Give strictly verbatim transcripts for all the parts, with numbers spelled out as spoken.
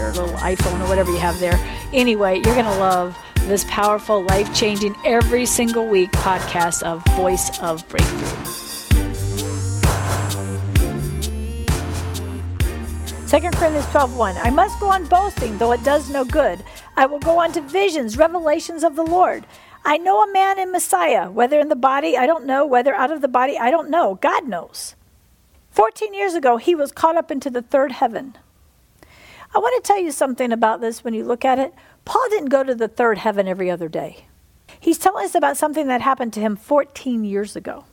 your little iPhone or whatever you have there. Anyway, you're going to love this powerful, life-changing, every single week podcast of Voice of Breakthrough. Second Corinthians twelve one, I must go on boasting, though it does no good. I will go on to visions, revelations of the Lord. I know a man in Messiah, whether in the body, I don't know, whether out of the body, I don't know. God knows. Fourteen years ago, he was caught up into the third heaven. I want to tell you something about this when you look at it. Paul didn't go to the third heaven every other day. He's telling us about something that happened to him fourteen years ago.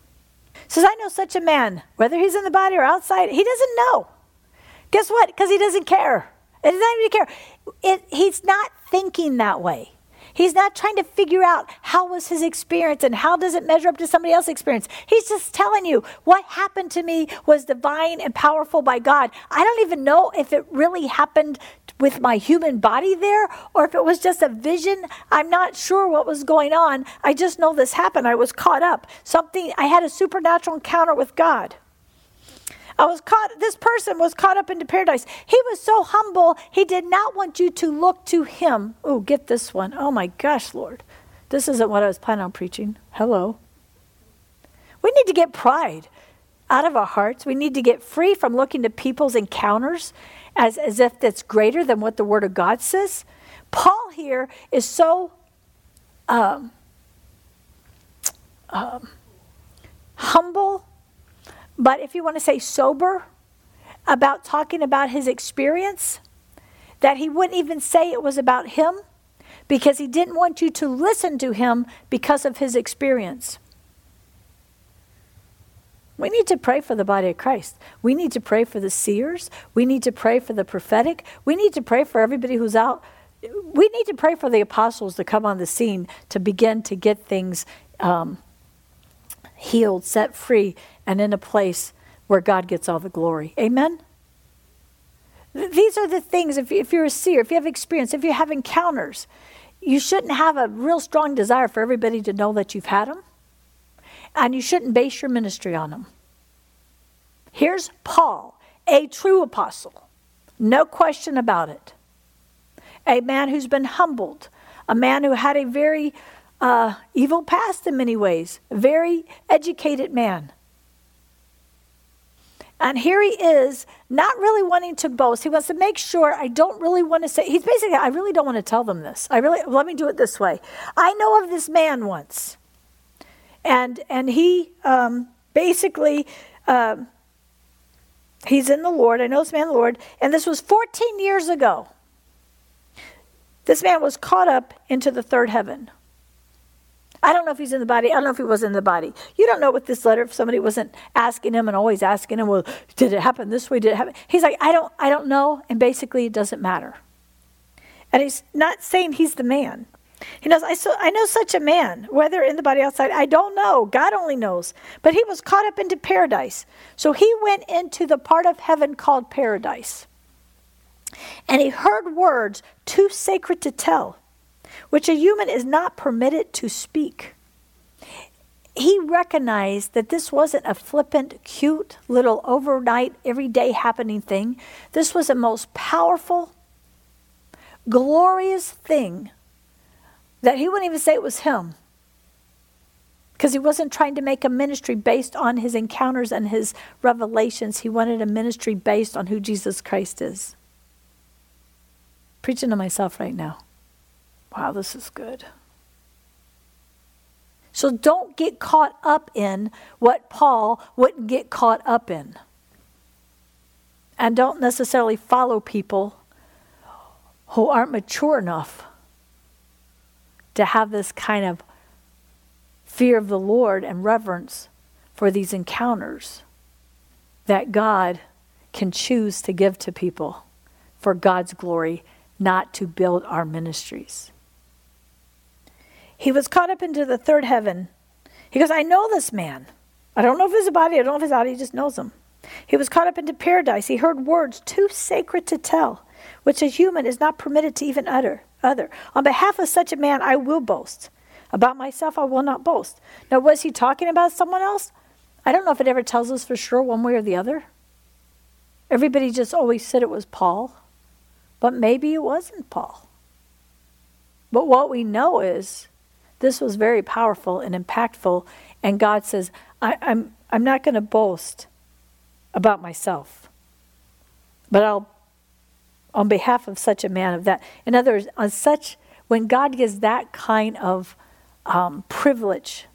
He says, I know such a man, whether he's in the body or outside, he doesn't know. Guess what? Because he doesn't care. He doesn't even care. It, he's not thinking that way. He's not trying to figure out how was his experience and how does it measure up to somebody else's experience. He's just telling you what happened to me was divine and powerful by God. I don't even know if it really happened with my human body there or if it was just a vision. I'm not sure what was going on. I just know this happened. I was caught up. Something. I had a supernatural encounter with God. I was caught, this person was caught up into paradise. He was so humble, he did not want you to look to him. Oh, get this one. Oh my gosh, Lord. This isn't what I was planning on preaching. Hello. We need to get pride out of our hearts. We need to get free from looking to people's encounters as, as if that's greater than what the Word of God says. Paul here is so um, um, humble. But if you want to say sober about talking about his experience, that he wouldn't even say it was about him because he didn't want you to listen to him because of his experience. We need to pray for the body of Christ. We need to pray for the seers. We need to pray for the prophetic. We need to pray for everybody who's out. We need to pray for the apostles to come on the scene to begin to get things um, healed, set free, and in a place where God gets all the glory. Amen? These are the things, if if you're a seer, if you have experience, if you have encounters, you shouldn't have a real strong desire for everybody to know that you've had them. And you shouldn't base your ministry on them. Here's Paul, a true apostle. No question about it. A man who's been humbled. A man who had a very uh, evil past in many ways. A very educated man. And here he is, not really wanting to boast. He wants to make sure I don't really want to say. He's basically, I really don't want to tell them this. I really, let me do it this way. I know of this man once. And and he um, basically, um, he's in the Lord. I know this man in the Lord. And this was fourteen years ago. This man was caught up into the third heaven. I don't know if he's in the body. I don't know if he was in the body. You don't know with this letter if somebody wasn't asking him and always asking him, well, did it happen this way? Did it happen? He's like, I don't, I don't know. And basically it doesn't matter. And he's not saying he's the man. He knows, I, so, I know such a man, whether in the body outside, I don't know. God only knows. But he was caught up into paradise. So he went into the part of heaven called paradise. And he heard words too sacred to tell, which a human is not permitted to speak. He recognized that this wasn't a flippant, cute, little overnight, everyday happening thing. This was the most powerful, glorious thing that he wouldn't even say it was him. Because he wasn't trying to make a ministry based on his encounters and his revelations. He wanted a ministry based on who Jesus Christ is. Preaching to myself right now. Wow, this is good. So don't get caught up in what Paul wouldn't get caught up in. And don't necessarily follow people who aren't mature enough to have this kind of fear of the Lord and reverence for these encounters that God can choose to give to people for God's glory, not to build our ministries. He was caught up into the third heaven. He goes, I know this man. I don't know if his body, I don't know if his body, he just knows him. He was caught up into paradise. He heard words too sacred to tell, which a human is not permitted to even utter. Other. On behalf of such a man, I will boast. About myself, I will not boast. Now, was he talking about someone else? I don't know if it ever tells us for sure one way or the other. Everybody just always said it was Paul, but maybe it wasn't Paul. But what we know is this was very powerful and impactful, and God says, I, I'm, I'm not going to boast about myself, but I'll, on behalf of such a man of that. In other words, on such, when God gives that kind of um, privilege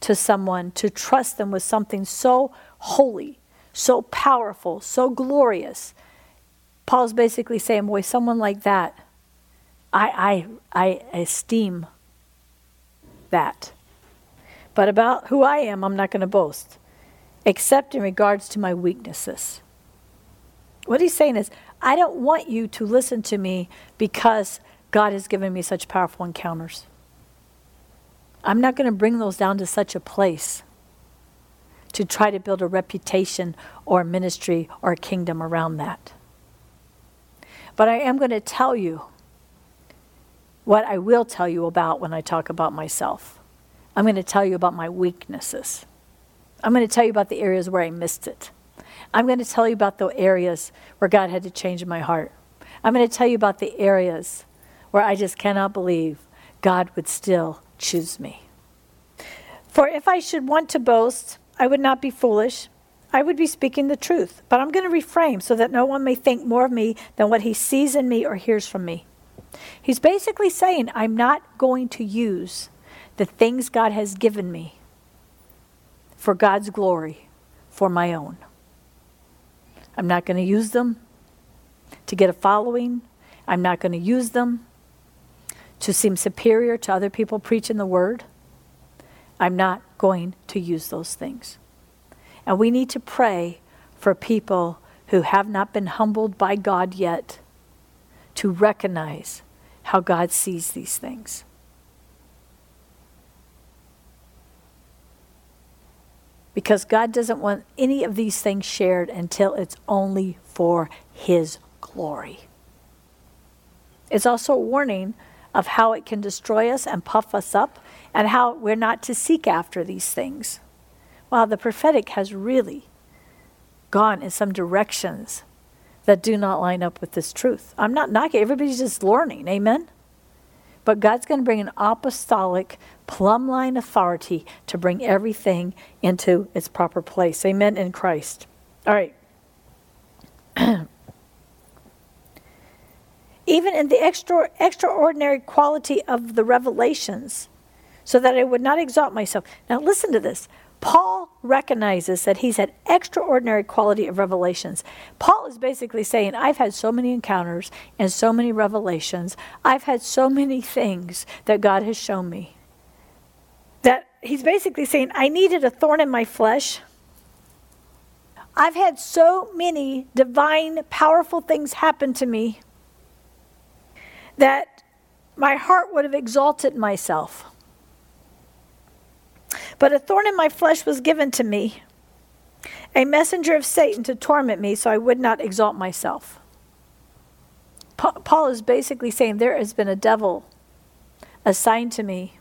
to someone, to trust them with something so holy, so powerful, so glorious, Paul's basically saying, boy, someone like that, I, I, I esteem that. But about who I am, I'm not going to boast, except in regards to my weaknesses. What he's saying is, I don't want you to listen to me because God has given me such powerful encounters. I'm not going to bring those down to such a place to try to build a reputation or ministry or a kingdom around that. But I am going to tell you what I will tell you about when I talk about myself. I'm going to tell you about my weaknesses. I'm going to tell you about the areas where I missed it. I'm going to tell you about the areas where God had to change my heart. I'm going to tell you about the areas where I just cannot believe God would still choose me. For if I should want to boast, I would not be foolish. I would be speaking the truth. But I'm going to refrain so that no one may think more of me than what he sees in me or hears from me. He's basically saying, I'm not going to use the things God has given me for God's glory, for my own. I'm not going to use them to get a following. I'm not going to use them to seem superior to other people preaching the word. I'm not going to use those things. And we need to pray for people who have not been humbled by God yet to recognize how God sees these things. Because God doesn't want any of these things shared until it's only for his glory. It's also a warning of how it can destroy us and puff us up, and how we're not to seek after these things. Wow, the prophetic has really gone in some directions that do not line up with this truth. I'm not knocking, everybody's just learning, amen? But God's going to bring an apostolic plumb line authority to bring everything into its proper place. Amen in Christ. All right. Even in the extra, extraordinary quality of the revelations, so that I would not exalt myself. Now listen to this. Paul recognizes that he's had extraordinary quality of revelations. Paul is basically saying, I've had so many encounters and so many revelations. I've had so many things that God has shown me. That he's basically saying, I needed a thorn in my flesh. I've had so many divine, powerful things happen to me that my heart would have exalted myself. But a thorn in my flesh was given to me, a messenger of Satan to torment me, so I would not exalt myself. Pa- Paul is basically saying there has been a devil assigned to me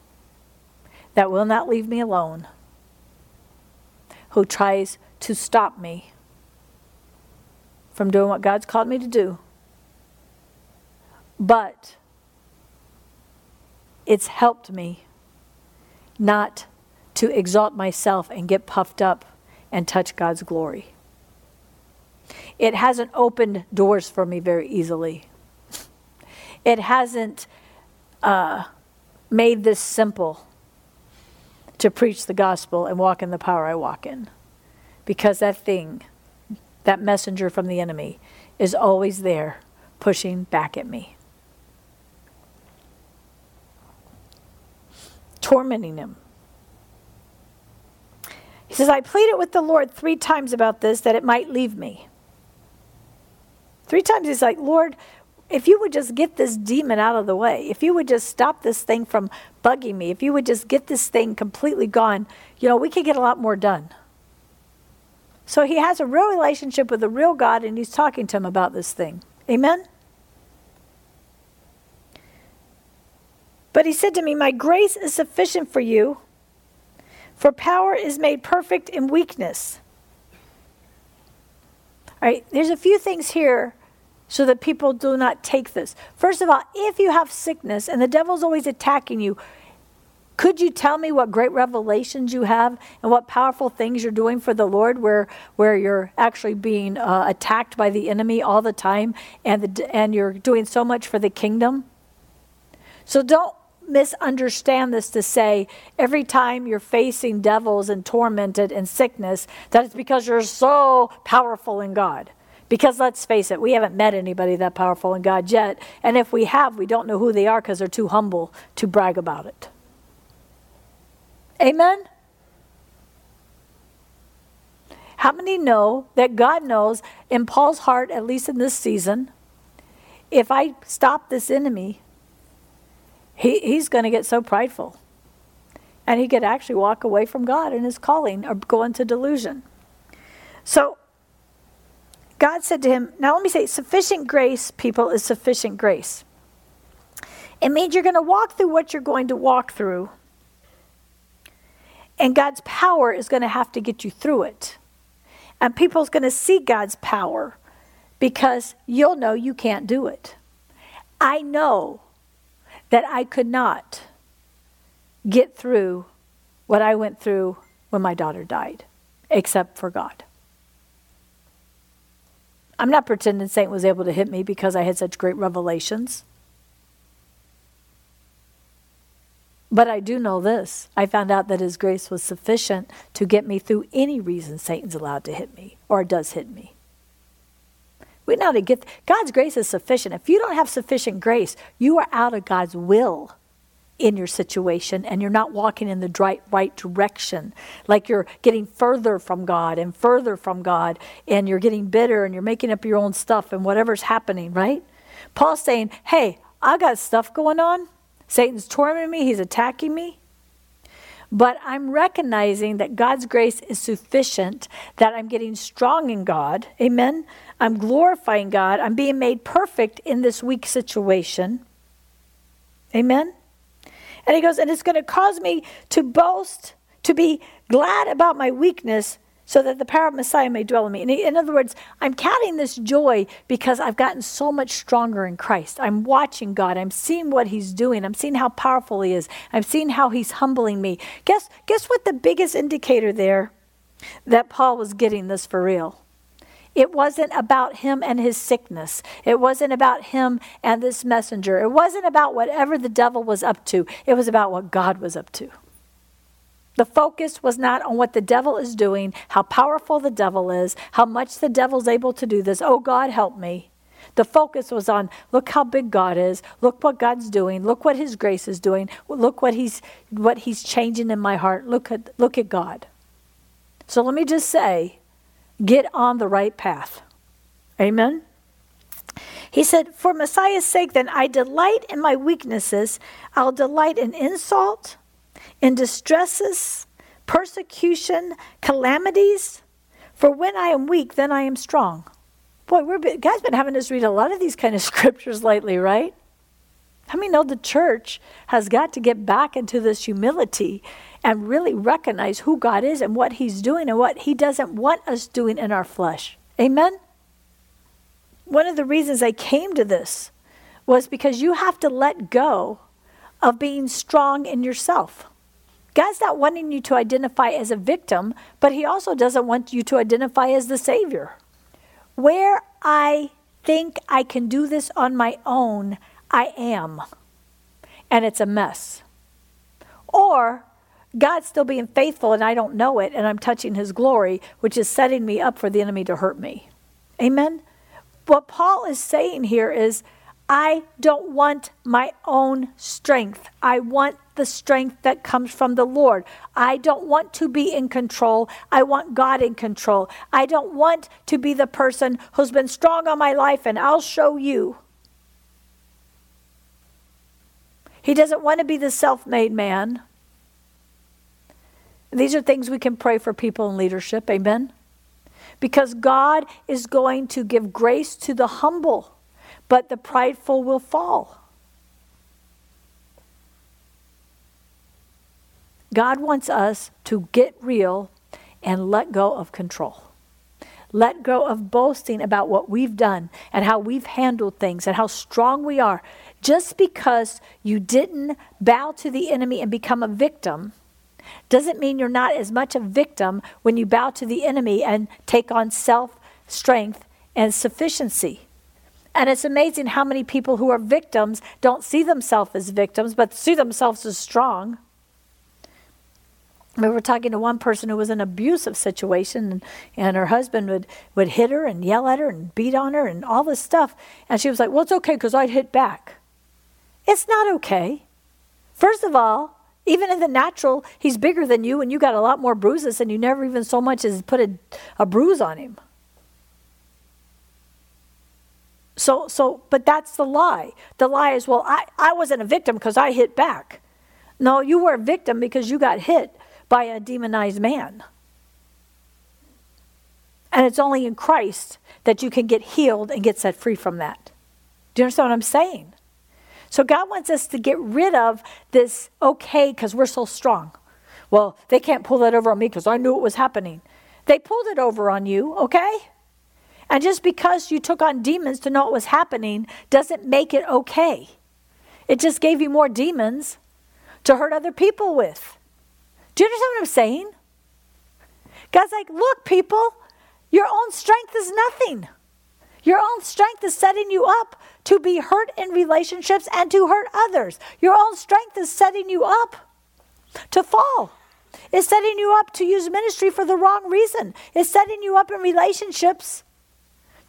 that will not leave me alone, who tries to stop me from doing what God's called me to do. But it's helped me not to exalt myself and get puffed up and touch God's glory. It hasn't opened doors for me very easily. It hasn't uh, made this simple to preach the gospel and walk in the power I walk in. Because that thing, that messenger from the enemy, is always there pushing back at me. Tormenting him. He says, I pleaded with the Lord three times about this, that it might leave me. Three times he's like, Lord, if you would just get this demon out of the way, if you would just stop this thing from bugging me, if you would just get this thing completely gone, you know, we could get a lot more done. So he has a real relationship with a real God, and he's talking to him about this thing. Amen? But he said to me, my grace is sufficient for you, for power is made perfect in weakness. All right, there's a few things here so that people do not take this. First of all, if you have sickness and the devil's always attacking you, could you tell me what great revelations you have and what powerful things you're doing for the Lord where where you're actually being uh, attacked by the enemy all the time and the, and you're doing so much for the kingdom? So don't misunderstand this to say every time you're facing devils and tormented and sickness that it's because you're so powerful in God. Because let's face it, we haven't met anybody that powerful in God yet. And if we have, we don't know who they are because they're too humble to brag about it. Amen? How many know that God knows in Paul's heart, at least in this season, if I stop this enemy, he, he's going to get so prideful. And he could actually walk away from God and his calling or go into delusion. So God said to him, now let me say, sufficient grace, people, is sufficient grace. It means you're going to walk through what you're going to walk through. And God's power is going to have to get you through it. And people's going to see God's power because you'll know you can't do it. I know that I could not get through what I went through when my daughter died, except for God. I'm not pretending Satan was able to hit me because I had such great revelations. But I do know this. I found out that his grace was sufficient to get me through any reason Satan's allowed to hit me or does hit me. We know to get God's grace is sufficient. If you don't have sufficient grace, you are out of God's will in your situation, and you're not walking in the right, right direction. Like you're getting further from God and further from God, and you're getting bitter, and you're making up your own stuff, and whatever's happening, right? Paul's saying, hey, I got stuff going on. Satan's tormenting me. He's attacking me. But I'm recognizing that God's grace is sufficient, that I'm getting strong in God. Amen? I'm glorifying God. I'm being made perfect in this weak situation. Amen? And he goes, and it's going to cause me to boast, to be glad about my weakness so that the power of Messiah may dwell in me. In, in other words, I'm counting this joy because I've gotten so much stronger in Christ. I'm watching God. I'm seeing what he's doing. I'm seeing how powerful he is. I'm seeing how he's humbling me. Guess, guess what the biggest indicator there that Paul was getting this for real? It wasn't about him and his sickness. It wasn't about him and this messenger. It wasn't about whatever the devil was up to. It was about what God was up to. The focus was not on what the devil is doing, how powerful the devil is, how much the devil's able to do this. Oh, God, help me. The focus was on, look how big God is. Look what God's doing. Look what his grace is doing. Look what he's what he's changing in my heart. Look at, look at God. So let me just say, get on the right path. Amen. He said, for Messiah's sake, then I delight in my weaknesses. I'll delight in insult, in distresses, persecution, calamities. For when I am weak, then I am strong. Boy, we're God's been having us read a lot of these kind of scriptures lately, right? How many know the church has got to get back into this humility and really recognize who God is and what he's doing and what he doesn't want us doing in our flesh. Amen? One of the reasons I came to this was because you have to let go of being strong in yourself. God's not wanting you to identify as a victim, but he also doesn't want you to identify as the Savior. Where I think I can do this on my own, I am, and it's a mess. Or God's still being faithful and I don't know it and I'm touching his glory, which is setting me up for the enemy to hurt me. Amen? What Paul is saying here is, I don't want my own strength. I want the strength that comes from the Lord. I don't want to be in control. I want God in control. I don't want to be the person who's been strong all my life and I'll show you. He doesn't want to be the self-made man. These are things we can pray for people in leadership. Amen. Because God is going to give grace to the humble, but the prideful will fall. God wants us to get real and let go of control. Let go of boasting about what we've done and how we've handled things and how strong we are. Just because you didn't bow to the enemy and become a victim doesn't mean you're not as much a victim when you bow to the enemy and take on self, strength, and sufficiency. And it's amazing how many people who are victims don't see themselves as victims, but see themselves as strong. We were talking to one person who was in an abusive situation, and, and her husband would, would hit her and yell at her and beat on her and all this stuff. And she was like, well, it's okay because I'd hit back. It's not okay. First of all, even in the natural, he's bigger than you and you got a lot more bruises and you never even so much as put a, a bruise on him. So, so, but that's the lie. The lie is, well, I, I wasn't a victim because I hit back. No, you were a victim because you got hit by a demonized man. And it's only in Christ that you can get healed and get set free from that. Do you understand what I'm saying? So God wants us to get rid of this, okay, because we're so strong. Well, they can't pull that over on me because I knew it was happening. They pulled it over on you, okay? And just because you took on demons to know what was happening doesn't make it okay. It just gave you more demons to hurt other people with. Do you understand what I'm saying? God's like, look, people, your own strength is nothing. Your own strength is setting you up to be hurt in relationships and to hurt others. Your own strength is setting you up to fall. It's setting you up to use ministry for the wrong reason. It's setting you up in relationships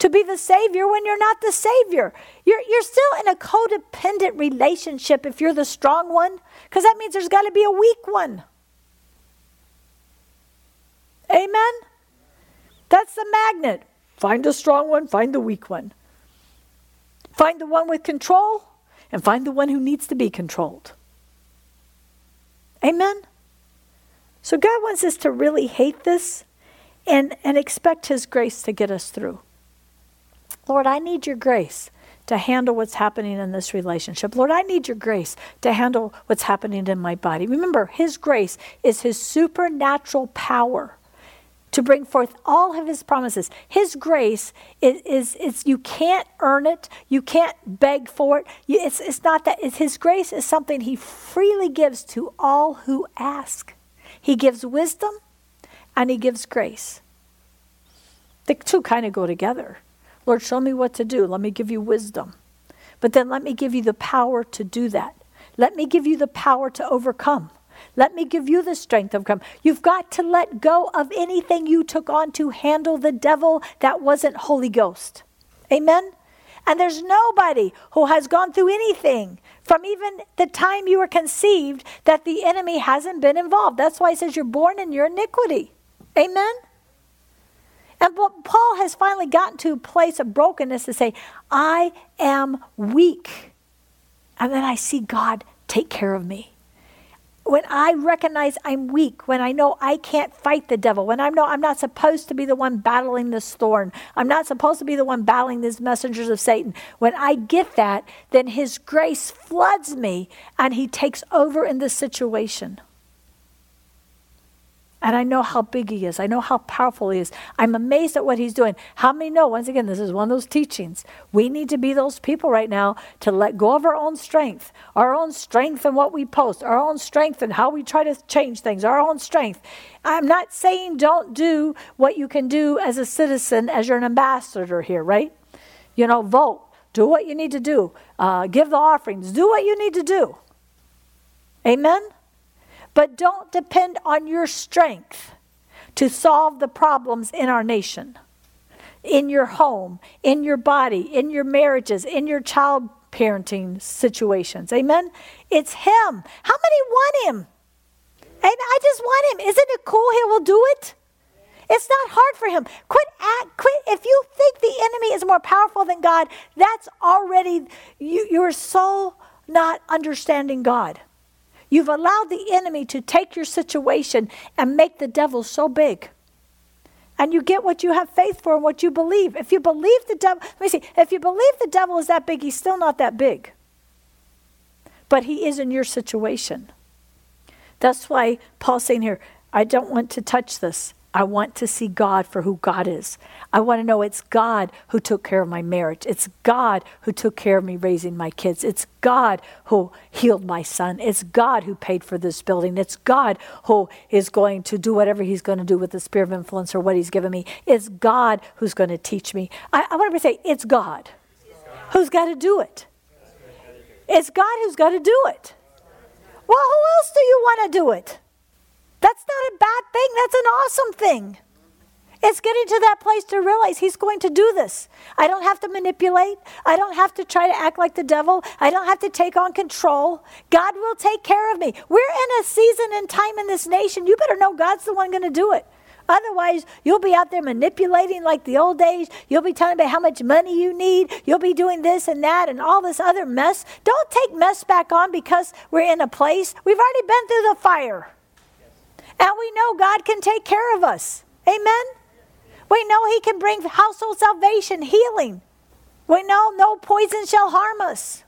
to be the savior when you're not the savior. You're, you're still in a codependent relationship if you're the strong one, because that means there's got to be a weak one. Amen? That's the magnet. Find the strong one, find the weak one. Find the one with control and find the one who needs to be controlled. Amen? So God wants us to really hate this and, and expect his grace to get us through. Lord, I need your grace to handle what's happening in this relationship. Lord, I need your grace to handle what's happening in my body. Remember, his grace is his supernatural power to bring forth all of his promises. His grace is, is, is you can't earn it. You can't beg for it. It's, it's not that. It's, his grace is something he freely gives to all who ask. He gives wisdom and he gives grace. The two kind of go together. Lord, show me what to do. Let me give you wisdom. But then let me give you the power to do that. Let me give you the power to overcome. Let me give you the strength to overcome. You've got to let go of anything you took on to handle the devil that wasn't Holy Ghost. Amen? And there's nobody who has gone through anything from even the time you were conceived that the enemy hasn't been involved. That's why he says you're born in your iniquity. Amen? And Paul has finally gotten to a place of brokenness to say, I am weak. And then I see God take care of me. When I recognize I'm weak, when I know I can't fight the devil, when I know I'm not supposed to be the one battling this thorn, I'm not supposed to be the one battling these messengers of Satan. When I get that, then his grace floods me and he takes over in the situation. And I know how big he is. I know how powerful he is. I'm amazed at what he's doing. How many know? Once again, this is one of those teachings. We need to be those people right now to let go of our own strength, our own strength in what we post, our own strength in how we try to change things, our own strength. I'm not saying don't do what you can do as a citizen, as you're an ambassador here, right? You know, vote. Do what you need to do. Uh, give the offerings. Do what you need to do. Amen? But don't depend on your strength to solve the problems in our nation, in your home, in your body, in your marriages, in your child parenting situations. Amen? It's him. How many want him? And I just want him. Isn't it cool he will do it? It's not hard for him. Quit act, quit. If you think the enemy is more powerful than God, that's already, you, you're so not understanding God. You've allowed the enemy to take your situation and make the devil so big. And you get what you have faith for and what you believe. If you believe the devil, let me see, if you believe the devil is that big, he's still not that big. But he is in your situation. That's why Paul's saying here, I don't want to touch this. I want to see God for who God is. I want to know it's God who took care of my marriage. It's God who took care of me raising my kids. It's God who healed my son. It's God who paid for this building. It's God who is going to do whatever he's going to do with the sphere of influence or what he's given me. It's God who's going to teach me. I, I want to say, it's God who's got to do it. It's God who's got to do it. Well, who else do you want to do it? That's not a bad thing. That's an awesome thing. It's getting to that place to realize he's going to do this. I don't have to manipulate. I don't have to try to act like the devil. I don't have to take on control. God will take care of me. We're in a season and time in this nation. You better know God's the one going to do it. Otherwise, you'll be out there manipulating like the old days. You'll be telling about how much money you need. You'll be doing this and that and all this other mess. Don't take mess back on because we're in a place. We've already been through the fire. And we know God can take care of us. Amen? We know he can bring household salvation, healing. We know no poison shall harm us.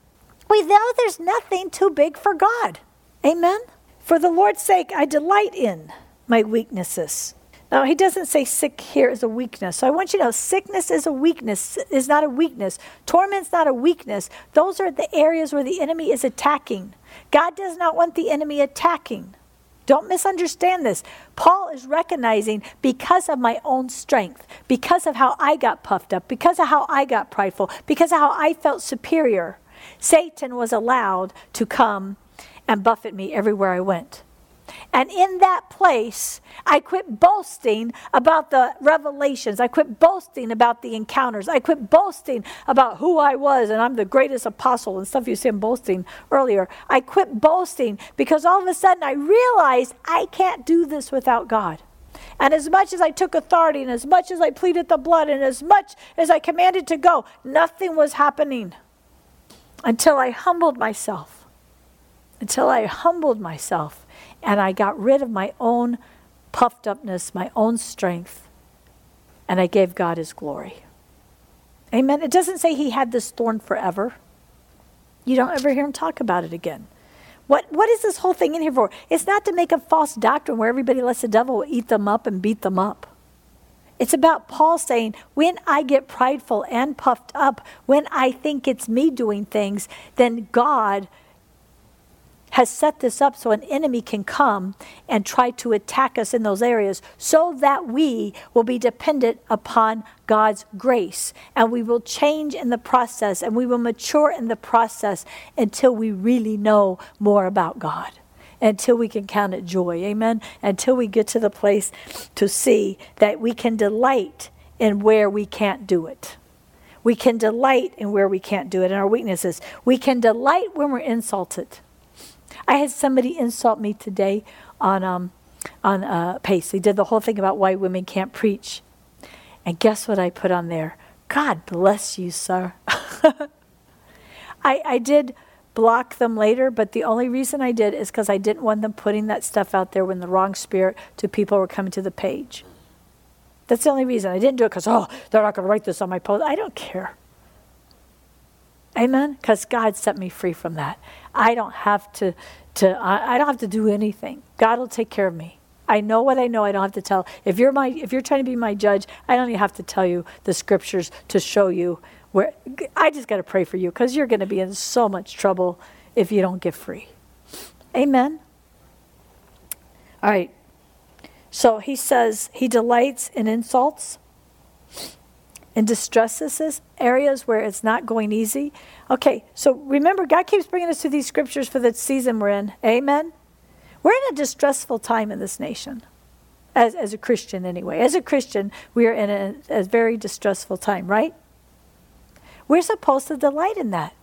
We know there's nothing too big for God. Amen? For the Lord's sake, I delight in my weaknesses. Now, he doesn't say sick here is a weakness. So I want you to know sickness is a weakness, is not a weakness. Torment's not a weakness. Those are the areas where the enemy is attacking. God does not want the enemy attacking. Don't misunderstand this. Paul is recognizing because of my own strength, because of how I got puffed up, because of how I got prideful, because of how I felt superior, Satan was allowed to come and buffet me everywhere I went. And in that place, I quit boasting about the revelations. I quit boasting about the encounters. I quit boasting about who I was and I'm the greatest apostle and stuff you see him boasting earlier. I quit boasting because all of a sudden I realized I can't do this without God. And as much as I took authority and as much as I pleaded the blood and as much as I commanded to go, nothing was happening until I humbled myself. Until I humbled myself. And I got rid of my own puffed upness, my own strength. And I gave God his glory. Amen. It doesn't say he had this thorn forever. You don't ever hear him talk about it again. What What is this whole thing in here for? It's not to make a false doctrine where everybody lets the devil eat them up and beat them up. It's about Paul saying, when I get prideful and puffed up, when I think it's me doing things, then God has set this up so an enemy can come and try to attack us in those areas so that we will be dependent upon God's grace. And we will change in the process and we will mature in the process until we really know more about God. Until we can count it joy, amen? Until we get to the place to see that we can delight in where we can't do it. We can delight in where we can't do it, in our weaknesses. We can delight when we're insulted. I had somebody insult me today on um, on uh, Pace. They did the whole thing about why women can't preach. And guess what I put on there? God bless you, sir. I, I did block them later, but the only reason I did is because I didn't want them putting that stuff out there when the wrong spirit to people were coming to the page. That's the only reason. I didn't do it because, oh, they're not going to write this on my post. I don't care. Amen? Because God set me free from that. I don't have to, to I, I don't have to do anything. God will take care of me. I know what I know. I don't have to tell. If you're my, if you're trying to be my judge, I don't even have to tell you the scriptures to show you where. I just got to pray for you because you're going to be in so much trouble if you don't get free. Amen? All right. So he says he delights in insults. And distresses, areas where it's not going easy. Okay, so remember, God keeps bringing us to these scriptures for the season we're in. Amen? We're in a distressful time in this nation, as, as a Christian anyway. As a Christian, we are in a, a very distressful time, right? We're supposed to delight in that.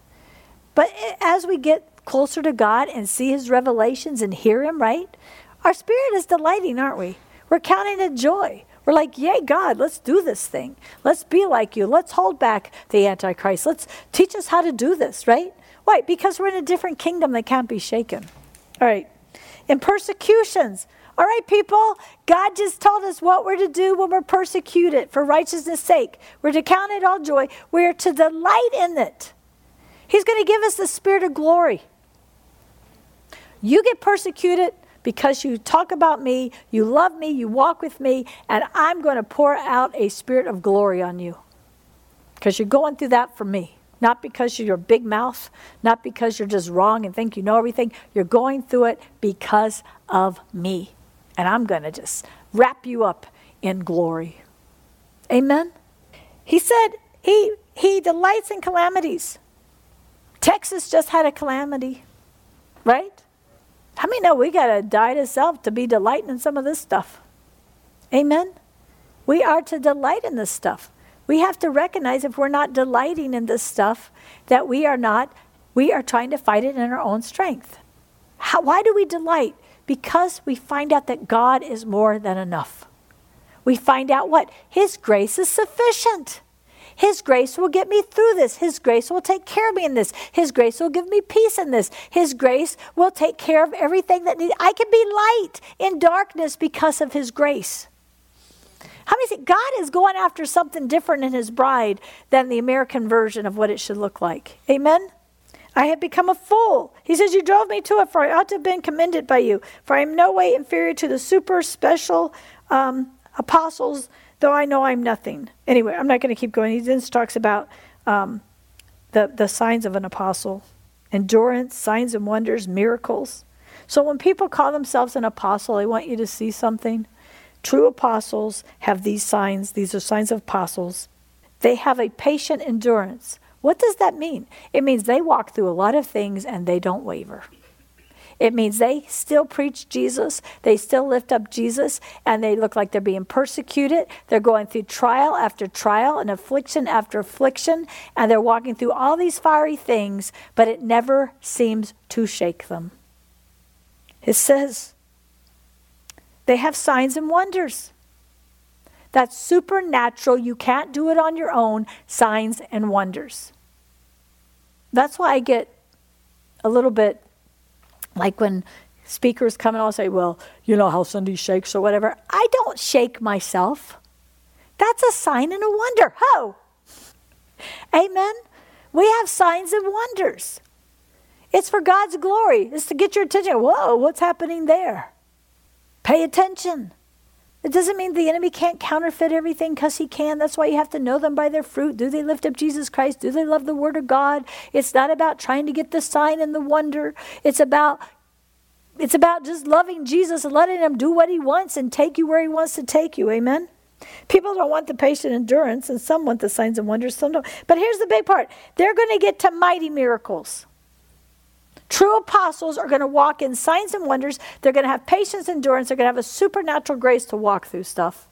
But as we get closer to God and see his revelations and hear him, right? Our spirit is delighting, aren't we? We're counting it joy. We're like, yay, God, let's do this thing. Let's be like you. Let's hold back the Antichrist. Let's teach us how to do this, right? Why? Because we're in a different kingdom that can't be shaken. All right. In persecutions. All right, people, God just told us what we're to do when we're persecuted for righteousness' sake. We're to count it all joy. We're to delight in it. He's going to give us the spirit of glory. You get persecuted because you talk about me, you love me, you walk with me, and I'm going to pour out a spirit of glory on you. Because you're going through that for me. Not because you're a big mouth, not because you're just wrong and think you know everything. You're going through it because of me. And I'm going to just wrap you up in glory. Amen? He said he, he delights in calamities. Texas just had a calamity, right? How many know we got to die to self to be delighting in some of this stuff? Amen? We are to delight in this stuff. We have to recognize if we're not delighting in this stuff, that we are not, we are trying to fight it in our own strength. How, why do we delight? Because we find out that God is more than enough. We find out what? His grace is sufficient. His grace will get me through this. His grace will take care of me in this. His grace will give me peace in this. His grace will take care of everything that needs. I can be light in darkness because of his grace. How many say God is going after something different in his bride than the American version of what it should look like? Amen? I have become a fool. He says, you drove me to it, for I ought to have been commended by you. For I am no way inferior to the super special um, apostles, though I know I'm nothing. Anyway, I'm not going to keep going. He then talks about um, the, the signs of an apostle. Endurance, signs and wonders, miracles. So when people call themselves an apostle, I want you to see something. True apostles have these signs. These are signs of apostles. They have a patient endurance. What does that mean? It means they walk through a lot of things and they don't waver. It means they still preach Jesus, they still lift up Jesus, and they look like they're being persecuted. They're going through trial after trial and affliction after affliction, and they're walking through all these fiery things, but it never seems to shake them. It says, they have signs and wonders. That's supernatural. You can't do it on your own. Signs and wonders. That's why I get a little bit like when speakers come and I'll say, well, you know how Cindy shakes or whatever. I don't shake myself. That's a sign and a wonder. Ho! Amen? We have signs and wonders. It's for God's glory. It's to get your attention. Whoa, what's happening there? Pay attention. It doesn't mean the enemy can't counterfeit everything because he can. That's why you have to know them by their fruit. Do they lift up Jesus Christ? Do they love the word of God? It's not about trying to get the sign and the wonder. It's about, it's about just loving Jesus and letting him do what he wants and take you where he wants to take you. Amen? People don't want the patient endurance, and some want the signs and wonders. Some don't. But here's the big part. They're going to get to mighty miracles. True apostles are going to walk in signs and wonders. They're going to have patience and endurance. They're going to have a supernatural grace to walk through stuff.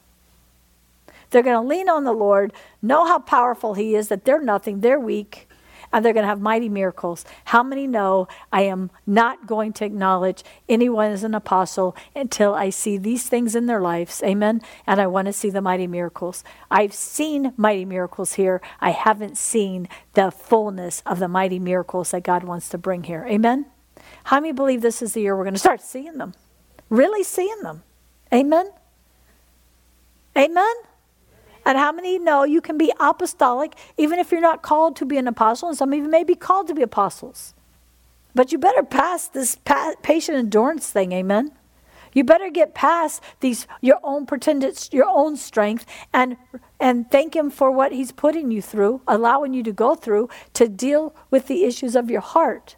They're going to lean on the Lord, know how powerful he is, that they're nothing, they're weak, and they're going to have mighty miracles. How many know I am not going to acknowledge anyone as an apostle until I see these things in their lives? Amen? And I want to see the mighty miracles. I've seen mighty miracles here. I haven't seen the fullness of the mighty miracles that God wants to bring here. Amen? How many believe this is the year we're going to start seeing them? Really seeing them. Amen? Amen? And how many know you can be apostolic even if you're not called to be an apostle? And some of you may be called to be apostles. But you better pass this patient endurance thing, amen? You better get past these your own pretended, your own strength and and thank him for what he's putting you through, allowing you to go through to deal with the issues of your heart.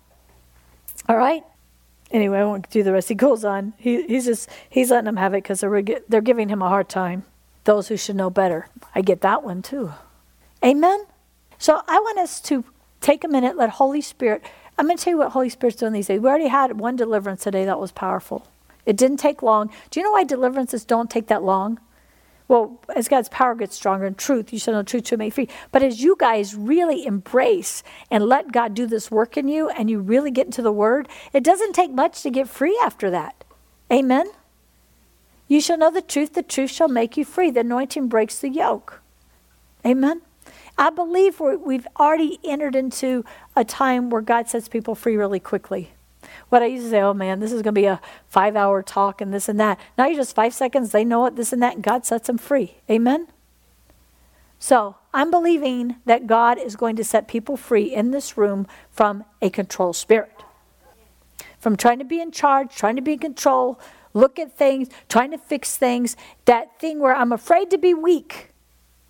All right? Anyway, I won't do the rest. He goes on. He, he's just he's letting them have it because they're, they're giving him a hard time. Those who should know better. I get that one too. Amen? So I want us to take a minute, let Holy Spirit, I'm going to tell you what Holy Spirit's doing these days. We already had one deliverance today that was powerful. It didn't take long. Do you know why deliverances don't take that long? Well, as God's power gets stronger and truth, you shall know truth to make free. But as you guys really embrace and let God do this work in you and you really get into the word, it doesn't take much to get free after that. Amen? You shall know the truth. The truth shall make you free. The anointing breaks the yoke. Amen. I believe we're, we've already entered into a time where God sets people free really quickly. What I used to say, oh man, this is going to be a five-hour talk and this and that. Now you're just five seconds. They know it, this and that, and God sets them free. Amen. So I'm believing that God is going to set people free in this room from a control spirit. From trying to be in charge, trying to be in control, look at things, trying to fix things. That thing where I'm afraid to be weak.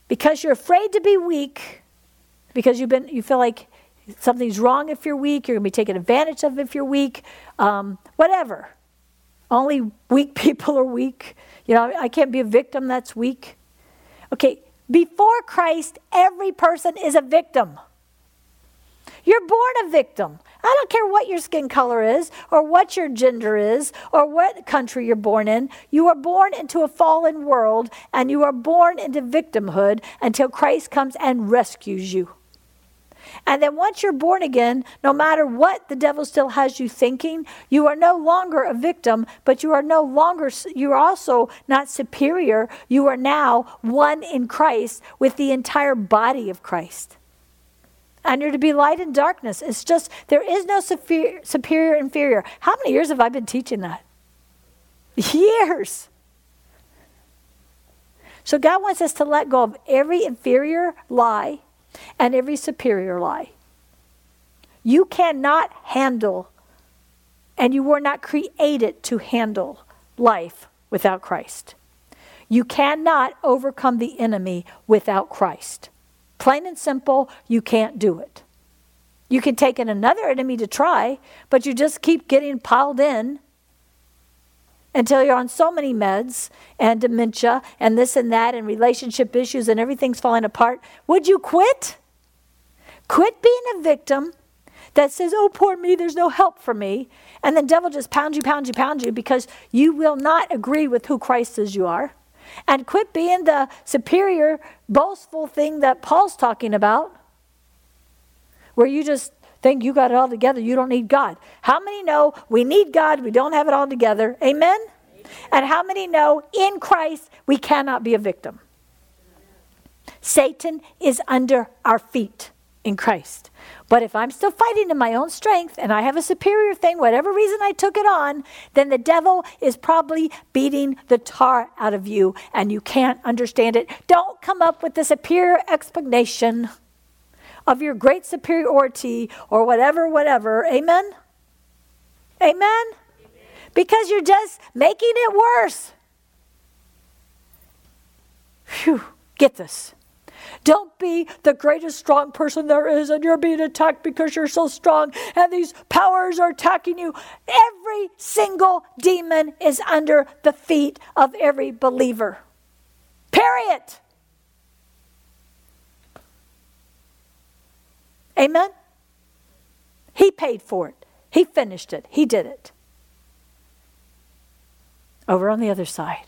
Because you're afraid to be weak, because you've been, you feel like something's wrong if you're weak, you're going to be taken advantage of if you're weak, um, whatever. Only weak people are weak. You know, I can't be a victim, that's weak. Okay, before Christ, every person is a victim. You're born a victim. I don't care what your skin color is, or what your gender is, or what country you're born in. You are born into a fallen world, and you are born into victimhood until Christ comes and rescues you. And then once you're born again, no matter what the devil still has you thinking, you are no longer a victim, but you are no longer, you're also not superior. You are now one in Christ with the entire body of Christ. And you're to be light in darkness. It's just, there is no superior, superior, inferior. How many years have I been teaching that? Years. So God wants us to let go of every inferior lie and every superior lie. You cannot handle, and you were not created to handle life without Christ. You cannot overcome the enemy without Christ. Plain and simple, you can't do it. You can take in another enemy to try, but you just keep getting piled in until you're on so many meds and dementia and this and that and relationship issues and everything's falling apart. Would you quit? Quit being a victim that says, oh, poor me, there's no help for me. And the devil just pounds you, pounds you, pounds you because you will not agree with who Christ says you are. And quit being the superior, boastful thing that Paul's talking about, where you just think you got it all together. You don't need God. How many know we need God? We don't have it all together. Amen? Amen. And how many know in Christ we cannot be a victim? Satan is under our feet in Christ. But if I'm still fighting in my own strength and I have a superior thing, whatever reason I took it on, then the devil is probably beating the tar out of you and you can't understand it. Don't come up with the superior explanation of your great superiority or whatever, whatever. Amen? Amen? Amen. Because you're just making it worse. Phew, get this. Don't be the greatest strong person there is and you're being attacked because you're so strong and these powers are attacking you. Every single demon is under the feet of every believer. Period. Amen? He paid for it. He finished it. He did it. Over on the other side.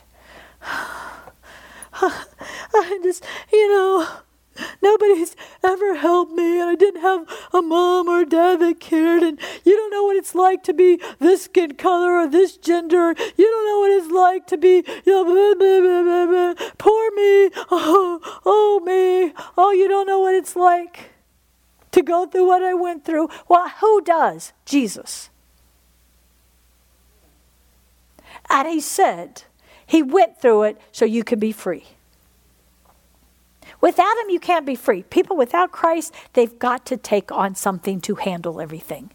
I just, you know, nobody's ever helped me and I didn't have a mom or dad that cared and you don't know what it's like to be this skin color or this gender. You don't know what it's like to be, you know, blah, blah, blah, blah, blah. Poor me, oh, oh me, oh, you don't know what it's like to go through what I went through. Well, who does? Jesus. And he said, he went through it so you could be free. Without him, you can't be free. People without Christ, they've got to take on something to handle everything.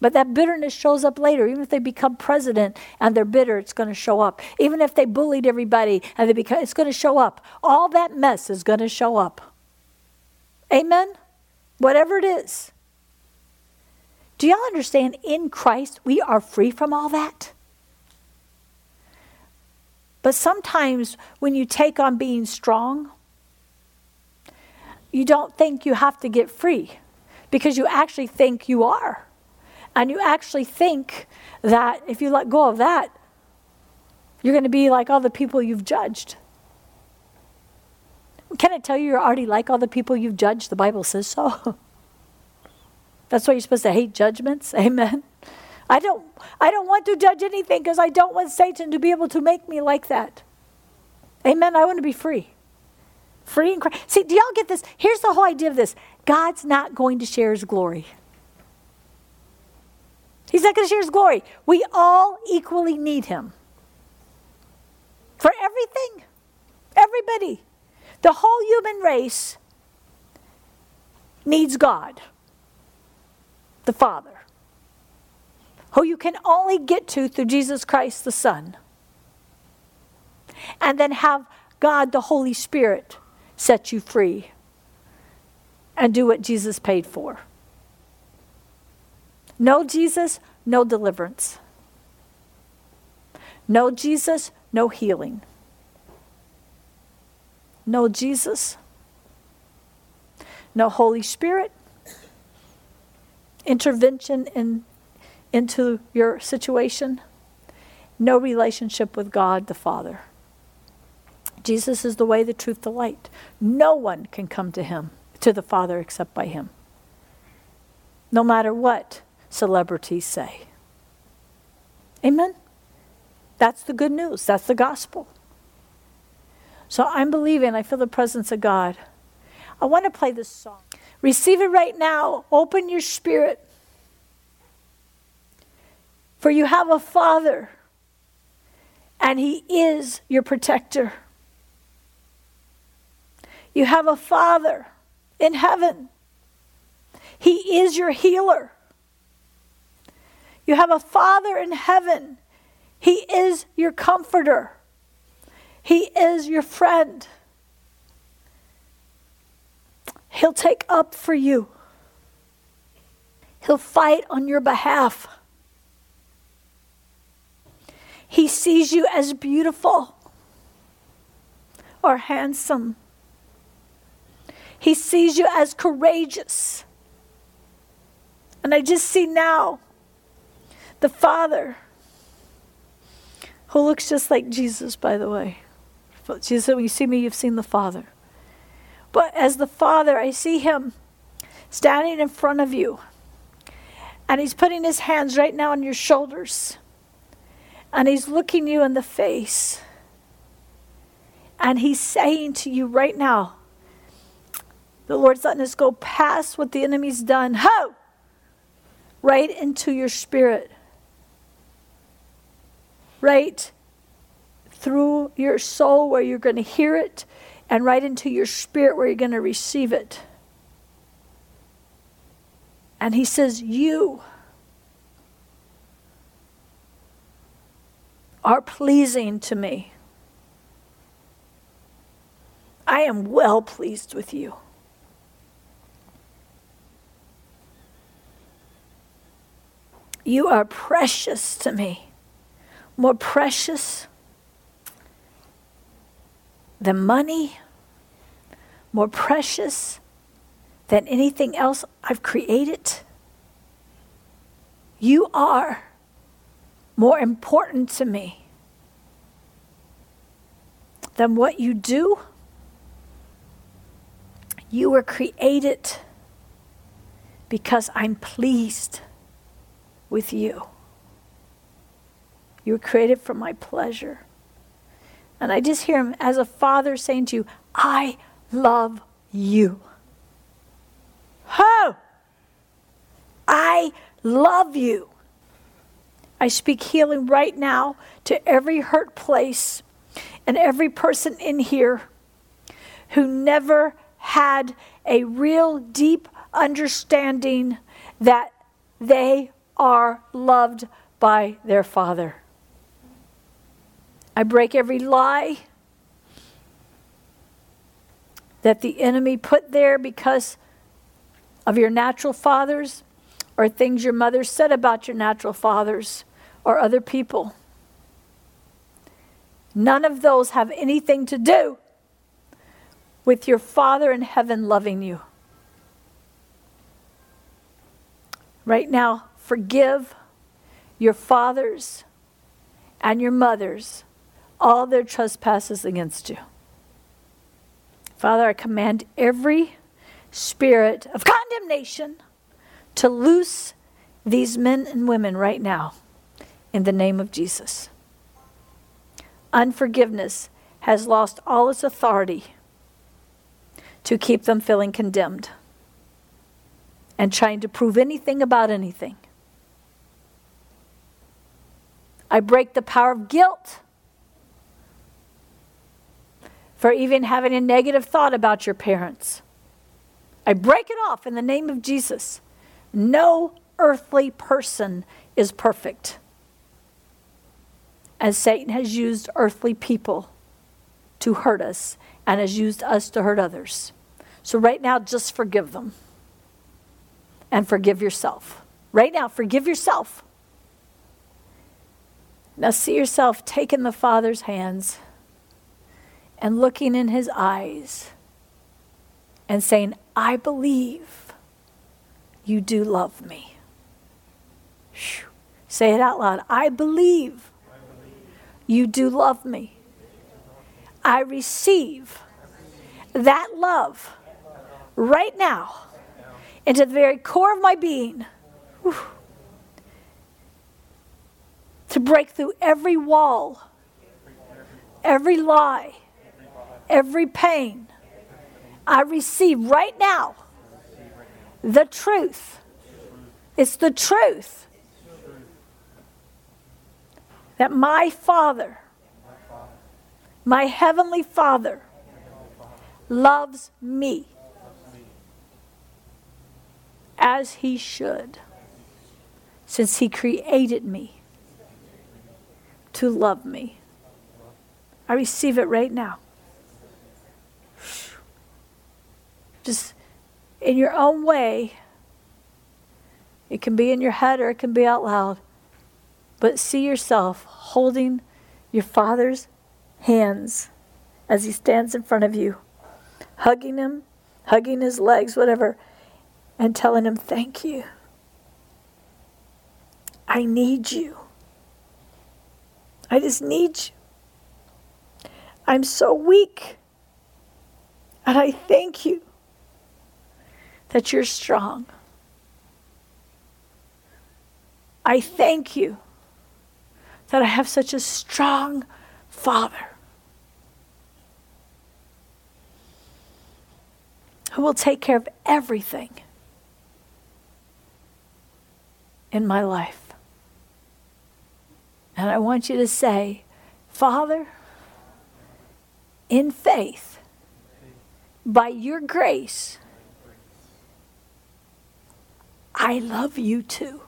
But that bitterness shows up later. Even if they become president and they're bitter, it's going to show up. Even if they bullied everybody, and they become, it's going to show up. All that mess is going to show up. Amen? Whatever it is. Do y'all understand? In Christ, we are free from all that. But sometimes when you take on being strong, you don't think you have to get free because you actually think you are. And you actually think that if you let go of that, you're going to be like all the people you've judged. Can I tell you, you're already like all the people you've judged? The Bible says so. That's why you're supposed to hate judgments. Amen. I don't, I don't want to judge anything because I don't want Satan to be able to make me like that. Amen. I want to be free. Free in Christ. See, do y'all get this? Here's the whole idea of this. God's not going to share his glory. He's not going to share his glory. We all equally need him. For everything. Everybody. The whole human race needs God. The Father. Who you can only get to through Jesus Christ the Son. And then have God the Holy Spirit set you free. And do what Jesus paid for. No Jesus, no deliverance. No Jesus, no healing. No Jesus. No Holy Spirit. Intervention in, into your situation. No relationship with God the Father. Jesus is the way, the truth, the light. No one can come to him, to the Father, except by him. No matter what celebrities say. Amen? That's the good news. That's the gospel. So I'm believing. I feel the presence of God. I want to play this song. Receive it right now. Open your spirit. For you have a Father. And he is your protector. You have a Father in heaven. He is your healer. You have a Father in heaven. He is your comforter. He is your friend. He'll take up for you. He'll fight on your behalf. He sees you as beautiful or handsome. He sees you as courageous. And I just see now the Father, who looks just like Jesus, by the way. Jesus said, when you see me, you've seen the Father. But as the Father, I see him standing in front of you. And he's putting his hands right now on your shoulders. And he's looking you in the face. And he's saying to you right now, the Lord's letting us go past what the enemy's done. Ho! Right into your spirit. Right through your soul where you're going to hear it. And right into your spirit where you're going to receive it. And he says, you are pleasing to me. I am well pleased with you. You are precious to me, more precious than money, more precious than anything else I've created. You are more important to me than what you do. You were created because I'm pleased with you. You were created for my pleasure. And I just hear him as a Father saying to you, I love you. Ho! I love you. I speak healing right now to every hurt place and every person in here who never had a real deep understanding that they are loved by their Father. I break every lie that the enemy put there because of your natural fathers or things your mother said about your natural fathers. Or other people. None of those have anything to do with your Father in heaven loving you. Right now, forgive your fathers and your mothers all their trespasses against you. Father, I command every spirit of condemnation to loose these men and women right now in the name of Jesus. Unforgiveness has lost all its authority to keep them feeling condemned and trying to prove anything about anything. I break the power of guilt for even having a negative thought about your parents. I break it off in the name of Jesus. No earthly person is perfect. And Satan has used earthly people to hurt us and has used us to hurt others. So right now, just forgive them. And forgive yourself. Right now, forgive yourself. Now see yourself taking the Father's hands and looking in his eyes and saying, I believe you do love me. Whew. Say it out loud. I believe you do love me. I receive that love right now into the very core of my being. Whew. To break through every wall, every lie, every pain. I receive right now the truth. It's the truth that my Father, my Heavenly Father, loves me as he should, since he created me to love me. I receive it right now. Just in your own way, it can be in your head or it can be out loud, but see yourself holding your Father's hands as he stands in front of you, hugging him, hugging his legs, whatever, and telling him, thank you. I need you. I just need you. I'm so weak. And I thank you that you're strong. I thank you that I have such a strong Father who will take care of everything in my life. And I want you to say, Father, in faith, by your grace, I love you too.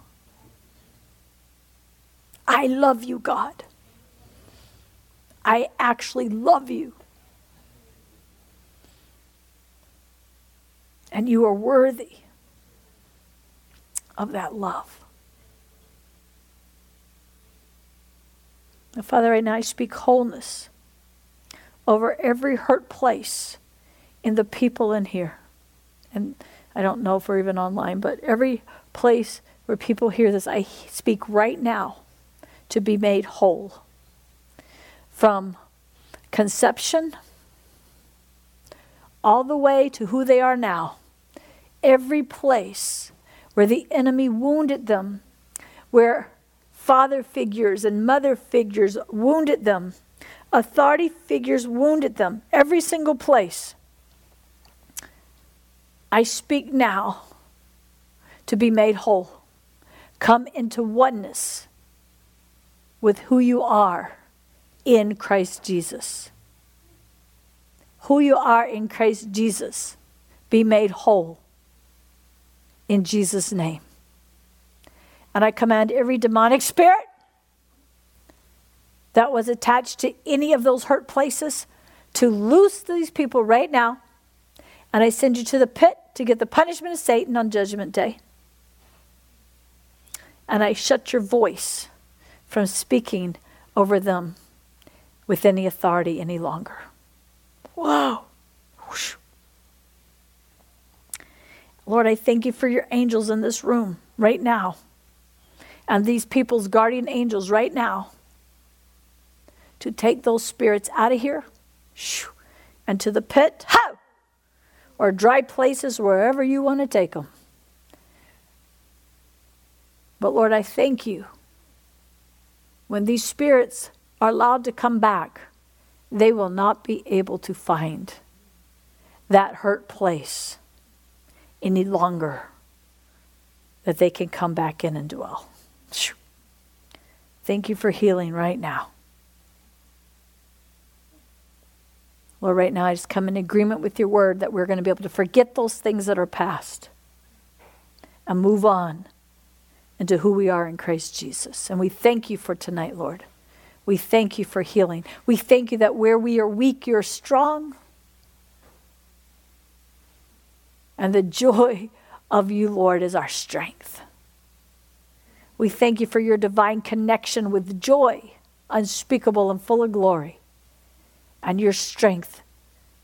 I love you, God. I actually love you. And you are worthy of that love. Now, Father, right now I speak wholeness over every hurt place in the people in here. And I don't know if we're even online, but every place where people hear this, I speak right now to be made whole. From conception all the way to who they are now. Every place where the enemy wounded them, where father figures and mother figures wounded them, authority figures wounded them, every single place. I speak now to be made whole. Come into oneness with who you are in Christ Jesus. Who you are in Christ Jesus, be made whole in Jesus' name. And I command every demonic spirit that was attached to any of those hurt places to loose these people right now. And I send you to the pit to get the punishment of Satan on Judgment Day. And I shut your voice from speaking over them with any authority any longer. Whoa. Whoosh. Lord, I thank you for your angels in this room right now. And these people's guardian angels right now. To take those spirits out of here. Shoo, and to the pit. Ho! Or dry places, wherever you want to take them. But Lord, I thank you. When these spirits are allowed to come back, they will not be able to find that hurt place any longer that they can come back in and dwell. Thank you for healing right now. Lord, right now I just come in agreement with your word that we're going to be able to forget those things that are past and move on into who we are in Christ Jesus. And we thank you for tonight, Lord. We thank you for healing. We thank you that where we are weak, you're strong. And the joy of you, Lord, is our strength. We thank you for your divine connection with joy, unspeakable and full of glory, and your strength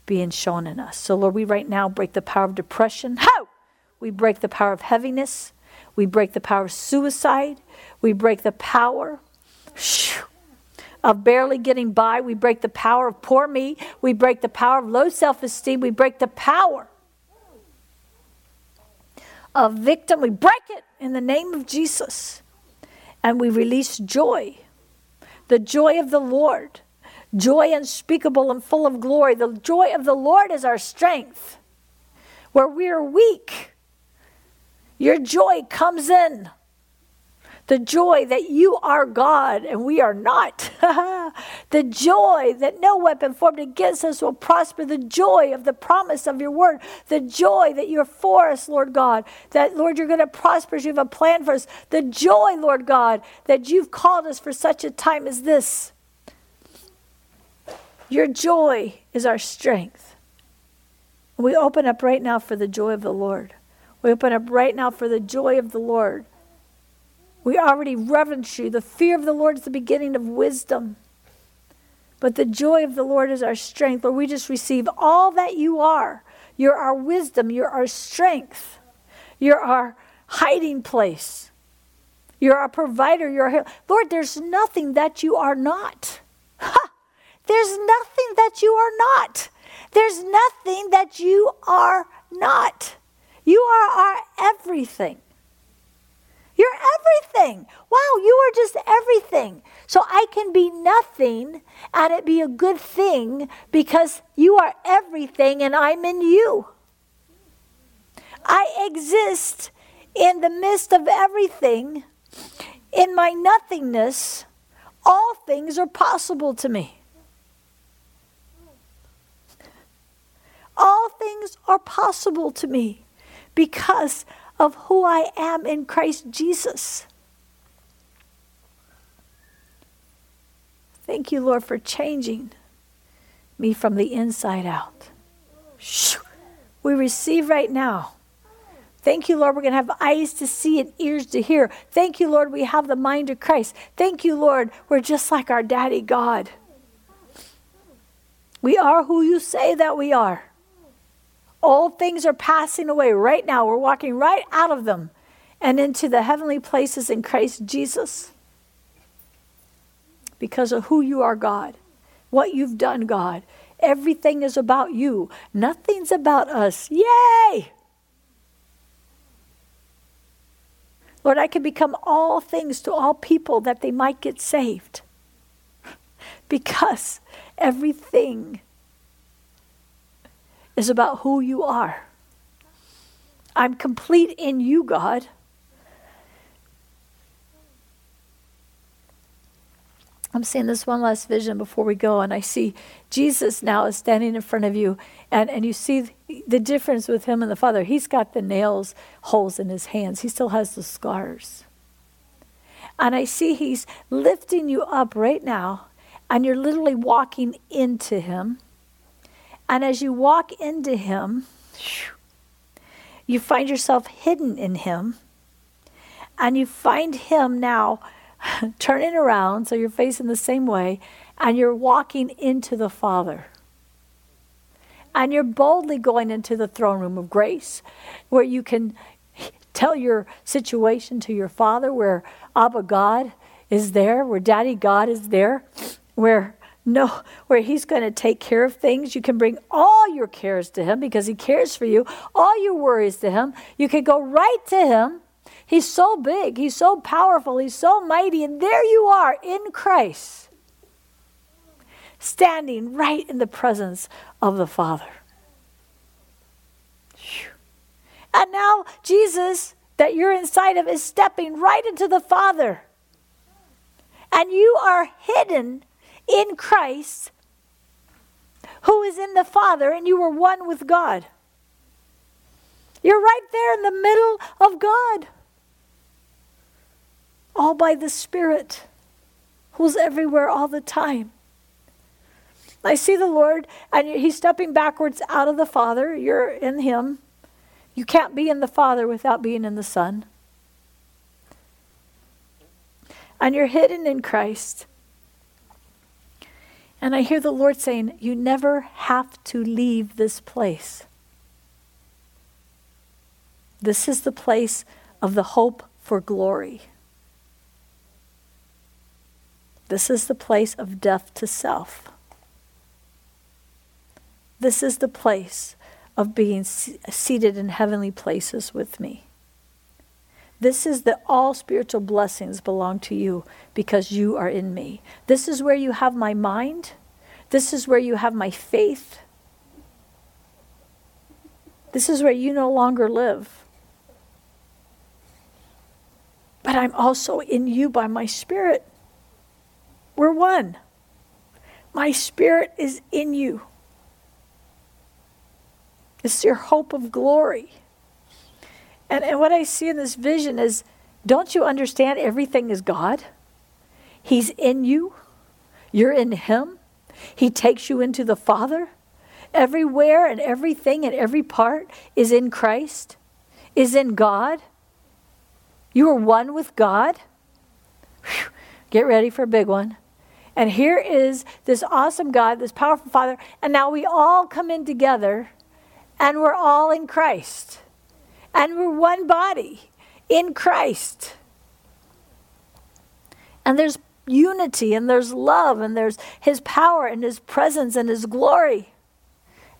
being shown in us. So, Lord, we right now break the power of depression. How? We break the power of heaviness. We break the power of suicide. We break the power of barely getting by. We break the power of poor me. We break the power of low self-esteem. We break the power of victim. We break it in the name of Jesus. And we release joy. The joy of the Lord. Joy unspeakable and full of glory. The joy of the Lord is our strength. Where we are weak, your joy comes in. The joy that you are God and we are not. The joy that no weapon formed against us will prosper. The joy of the promise of your word. The joy that you're for us, Lord God. That, Lord, you're going to prosper us. You have a plan for us. The joy, Lord God, that you've called us for such a time as this. Your joy is our strength. We open up right now for the joy of the Lord. We open up right now for the joy of the Lord. We already reverence you. The fear of the Lord is the beginning of wisdom. But the joy of the Lord is our strength. Lord, we just receive all that you are. You're our wisdom. You're our strength. You're our hiding place. You're our provider. You're our healer. Lord, there's nothing that you are not. Ha! There's nothing that you are not. There's nothing that you are not. You are our everything. You're everything. Wow, you are just everything. So I can be nothing and it be a good thing because you are everything and I'm in you. I exist in the midst of everything. In my nothingness, all things are possible to me. All things are possible to me because of who I am in Christ Jesus. Thank you, Lord, for changing me from the inside out. We receive right now. Thank you, Lord, we're going to have eyes to see and ears to hear. Thank you, Lord, we have the mind of Christ. Thank you, Lord, we're just like our Daddy God. We are who you say that we are. Old things are passing away right now. We're walking right out of them and into the heavenly places in Christ Jesus because of who you are, God, what you've done, God. Everything is about you. Nothing's about us. Yay! Lord, I can become all things to all people that they might get saved because everything is about who you are. I'm complete in you, God. I'm seeing this one last vision before we go, and I see Jesus now is standing in front of you, and, and you see the difference with him and the Father. He's got the nails, holes in his hands. He still has the scars. And I see he's lifting you up right now, and you're literally walking into him. And as you walk into him, you find yourself hidden in him. And you find him now turning around, so you're facing the same way, and you're walking into the Father. And you're boldly going into the throne room of grace, where you can tell your situation to your Father, where Abba God is there, where Daddy God is there, where... No, where he's going to take care of things. You can bring all your cares to him because he cares for you. All your worries to him. You can go right to him. He's so big. He's so powerful. He's so mighty. And there you are in Christ, standing right in the presence of the Father. And now Jesus, that you're inside of, is stepping right into the Father. And you are hidden in Christ, who is in the Father, and you were one with God. You're right there in the middle of God, all by the Spirit, who's everywhere all the time. I see the Lord, and he's stepping backwards out of the Father. You're in him. You can't be in the Father without being in the Son. And you're hidden in Christ. And I hear the Lord saying, you never have to leave this place. This is the place of the hope for glory. This is the place of death to self. This is the place of being seated in heavenly places with me. This is that all spiritual blessings belong to you because you are in me. This is where you have my mind. This is where you have my faith. This is where you no longer live. But I'm also in you by my Spirit. We're one. My Spirit is in you. It's your hope of glory. And, and what I see in this vision is, don't you understand everything is God? He's in you. You're in him. He takes you into the Father. Everywhere and everything and every part is in Christ, is in God. You are one with God. Whew. Get ready for a big one. And here is this awesome God, this powerful Father. And now we all come in together and we're all in Christ. And we're one body in Christ. And there's unity and there's love and there's his power and his presence and his glory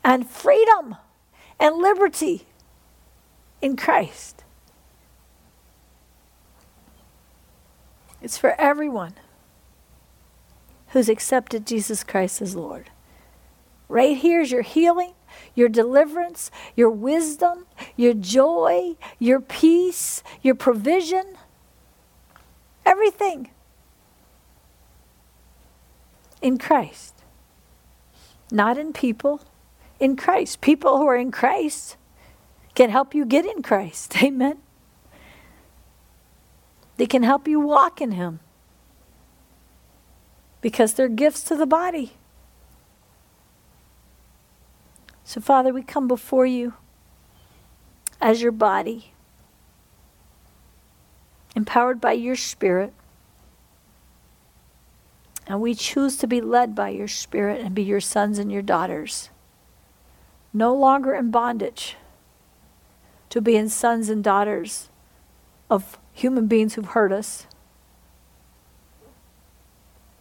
and freedom and liberty in Christ. It's for everyone who's accepted Jesus Christ as Lord. Right here's your healing, your deliverance, your wisdom, your joy, your peace, your provision, everything in Christ. Not in people, in Christ. People who are in Christ can help you get in Christ. Amen. They can help you walk in him because they're gifts to the body. So, Father, we come before you as your body, empowered by your Spirit. And we choose to be led by your Spirit and be your sons and your daughters. No longer in bondage to being sons and daughters of human beings who've hurt us.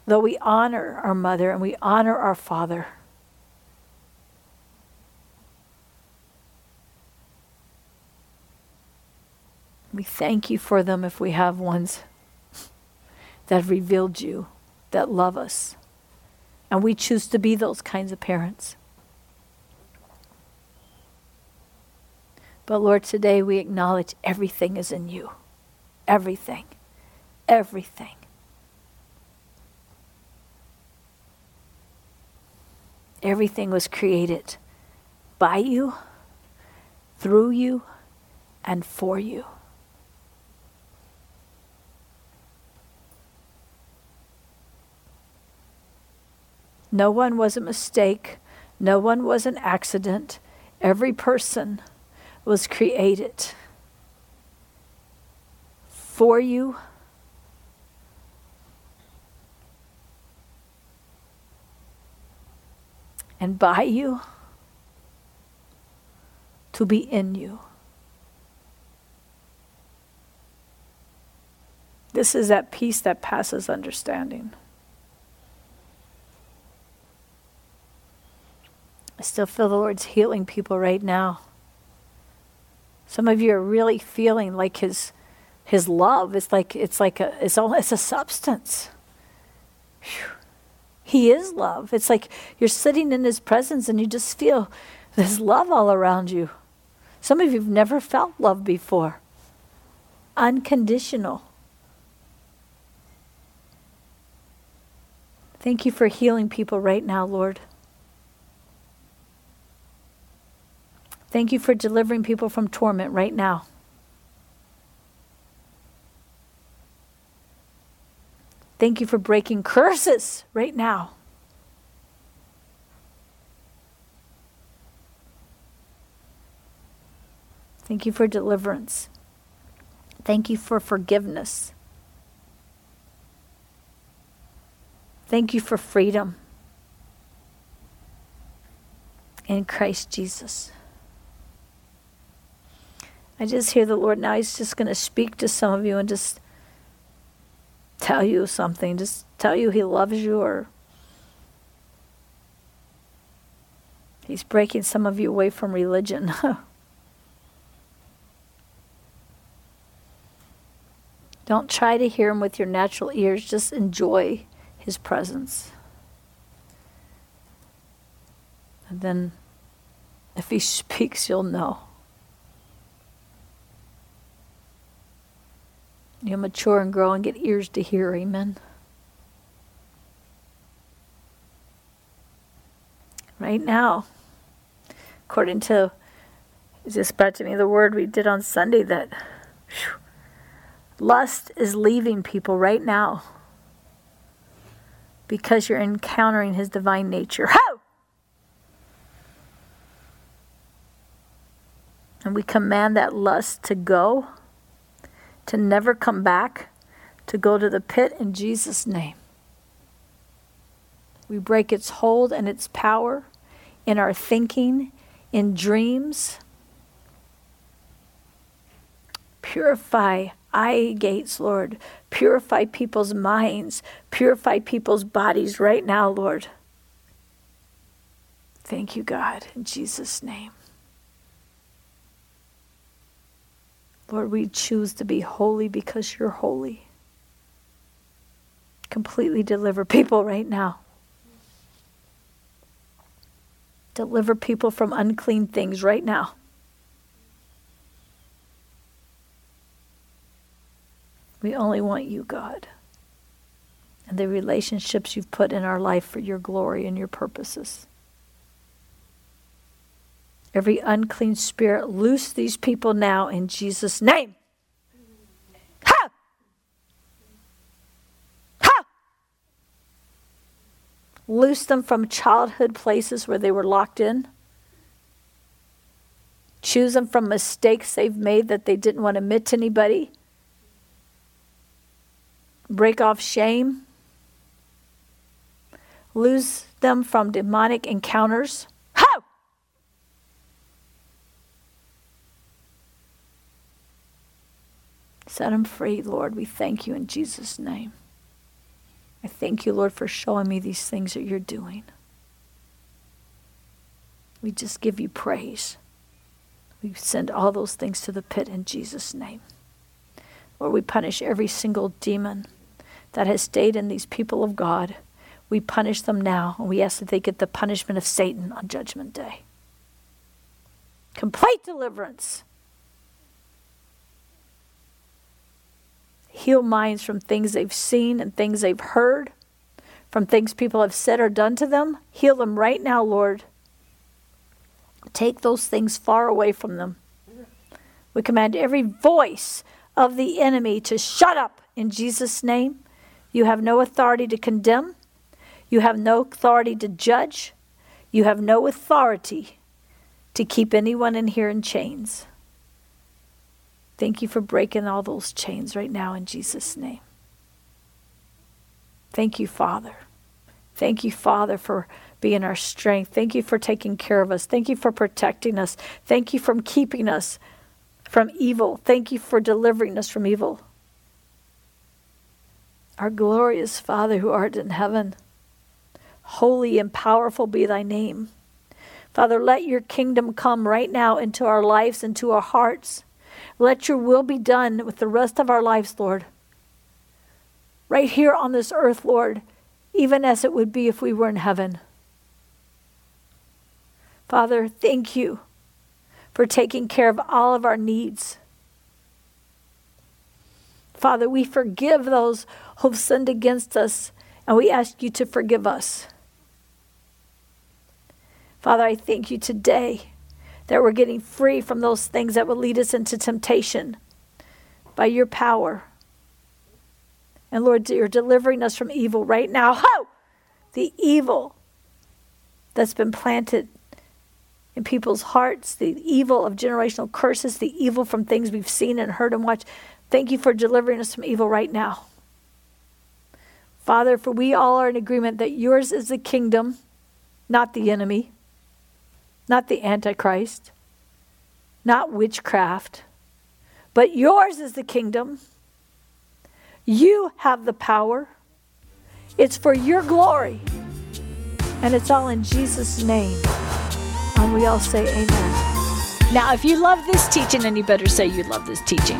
Though we honor our mother and we honor our father, we thank you for them if we have ones that have revealed you, that love us. And we choose to be those kinds of parents. But Lord, today we acknowledge everything is in you. Everything. Everything. Everything was created by you, through you, and for you. No one was a mistake. No one was an accident. Every person was created for you, and by you, to be in you. This is that peace that passes understanding. I still feel the Lord's healing people right now. Some of you are really feeling like his His love is like, it's like a, it's all, it's a substance. Whew. He is love. It's like you're sitting in his presence and you just feel this love all around you. Some of you have never felt love before. Unconditional. Thank you for healing people right now, Lord. Thank you for delivering people from torment right now. Thank you for breaking curses right now. Thank you for deliverance. Thank you for forgiveness. Thank you for freedom. In Christ Jesus. I just hear the Lord now. He's just going to speak to some of you and just tell you something. Just tell you he loves you, or he's breaking some of you away from religion. Don't try to hear him with your natural ears. Just enjoy his presence. And then if he speaks, you'll know. You'll mature and grow and get ears to hear. Amen. Right now, according to, it just brought to me the word we did on Sunday, that whew, lust is leaving people right now because you're encountering his divine nature. Ho! And we command that lust to go, to never come back, to go to the pit in Jesus' name. We break its hold and its power in our thinking, in dreams. Purify eye gates, Lord. Purify people's minds. Purify people's bodies right now, Lord. Thank you, God, in Jesus' name. Lord, we choose to be holy because you're holy. Completely deliver people right now. Deliver people from unclean things right now. We only want you, God, and the relationships you've put in our life for your glory and your purposes. Every unclean spirit, loose these people now in Jesus' name. Ha! Ha! Loose them from childhood places where they were locked in. Choose them from mistakes they've made that they didn't want to admit to anybody. Break off shame. Lose them from demonic encounters. Ho! Set them free, Lord. We thank you in Jesus' name. I thank you, Lord, for showing me these things that you're doing. We just give you praise. We send all those things to the pit in Jesus' name. Lord, we punish every single demon that has stayed in these people of God. We punish them now, and we ask that they get the punishment of Satan on Judgment Day. Complete deliverance. Heal minds from things they've seen and things they've heard, from things people have said or done to them. Heal them right now, Lord. Take those things far away from them. We command every voice of the enemy to shut up in Jesus' name. You have no authority to condemn. You have no authority to judge. You have no authority to keep anyone in here in chains. Thank you for breaking all those chains right now in Jesus' name. Thank you, Father. Thank you, Father, for being our strength. Thank you for taking care of us. Thank you for protecting us. Thank you for keeping us from evil. Thank you for delivering us from evil. Our glorious Father who art in heaven, holy and powerful be thy name. Father, let your kingdom come right now into our lives, into our hearts. Let your will be done with the rest of our lives, Lord. Right here on this earth, Lord, even as it would be if we were in heaven. Father, thank you for taking care of all of our needs. Father, we forgive those who've sinned against us, and we ask you to forgive us. Father, I thank you today that we're getting free from those things that will lead us into temptation by your power. And Lord, you're delivering us from evil right now. Ho! The evil that's been planted in people's hearts, the evil of generational curses, the evil from things we've seen and heard and watched. Thank you for delivering us from evil right now. Father, for we all are in agreement that yours is the kingdom, not the enemy, not the Antichrist, not witchcraft, but yours is the kingdom. You have the power. It's for your glory. And it's all in Jesus' name. And we all say amen. Now, if you love this teaching, and you better say you love this teaching,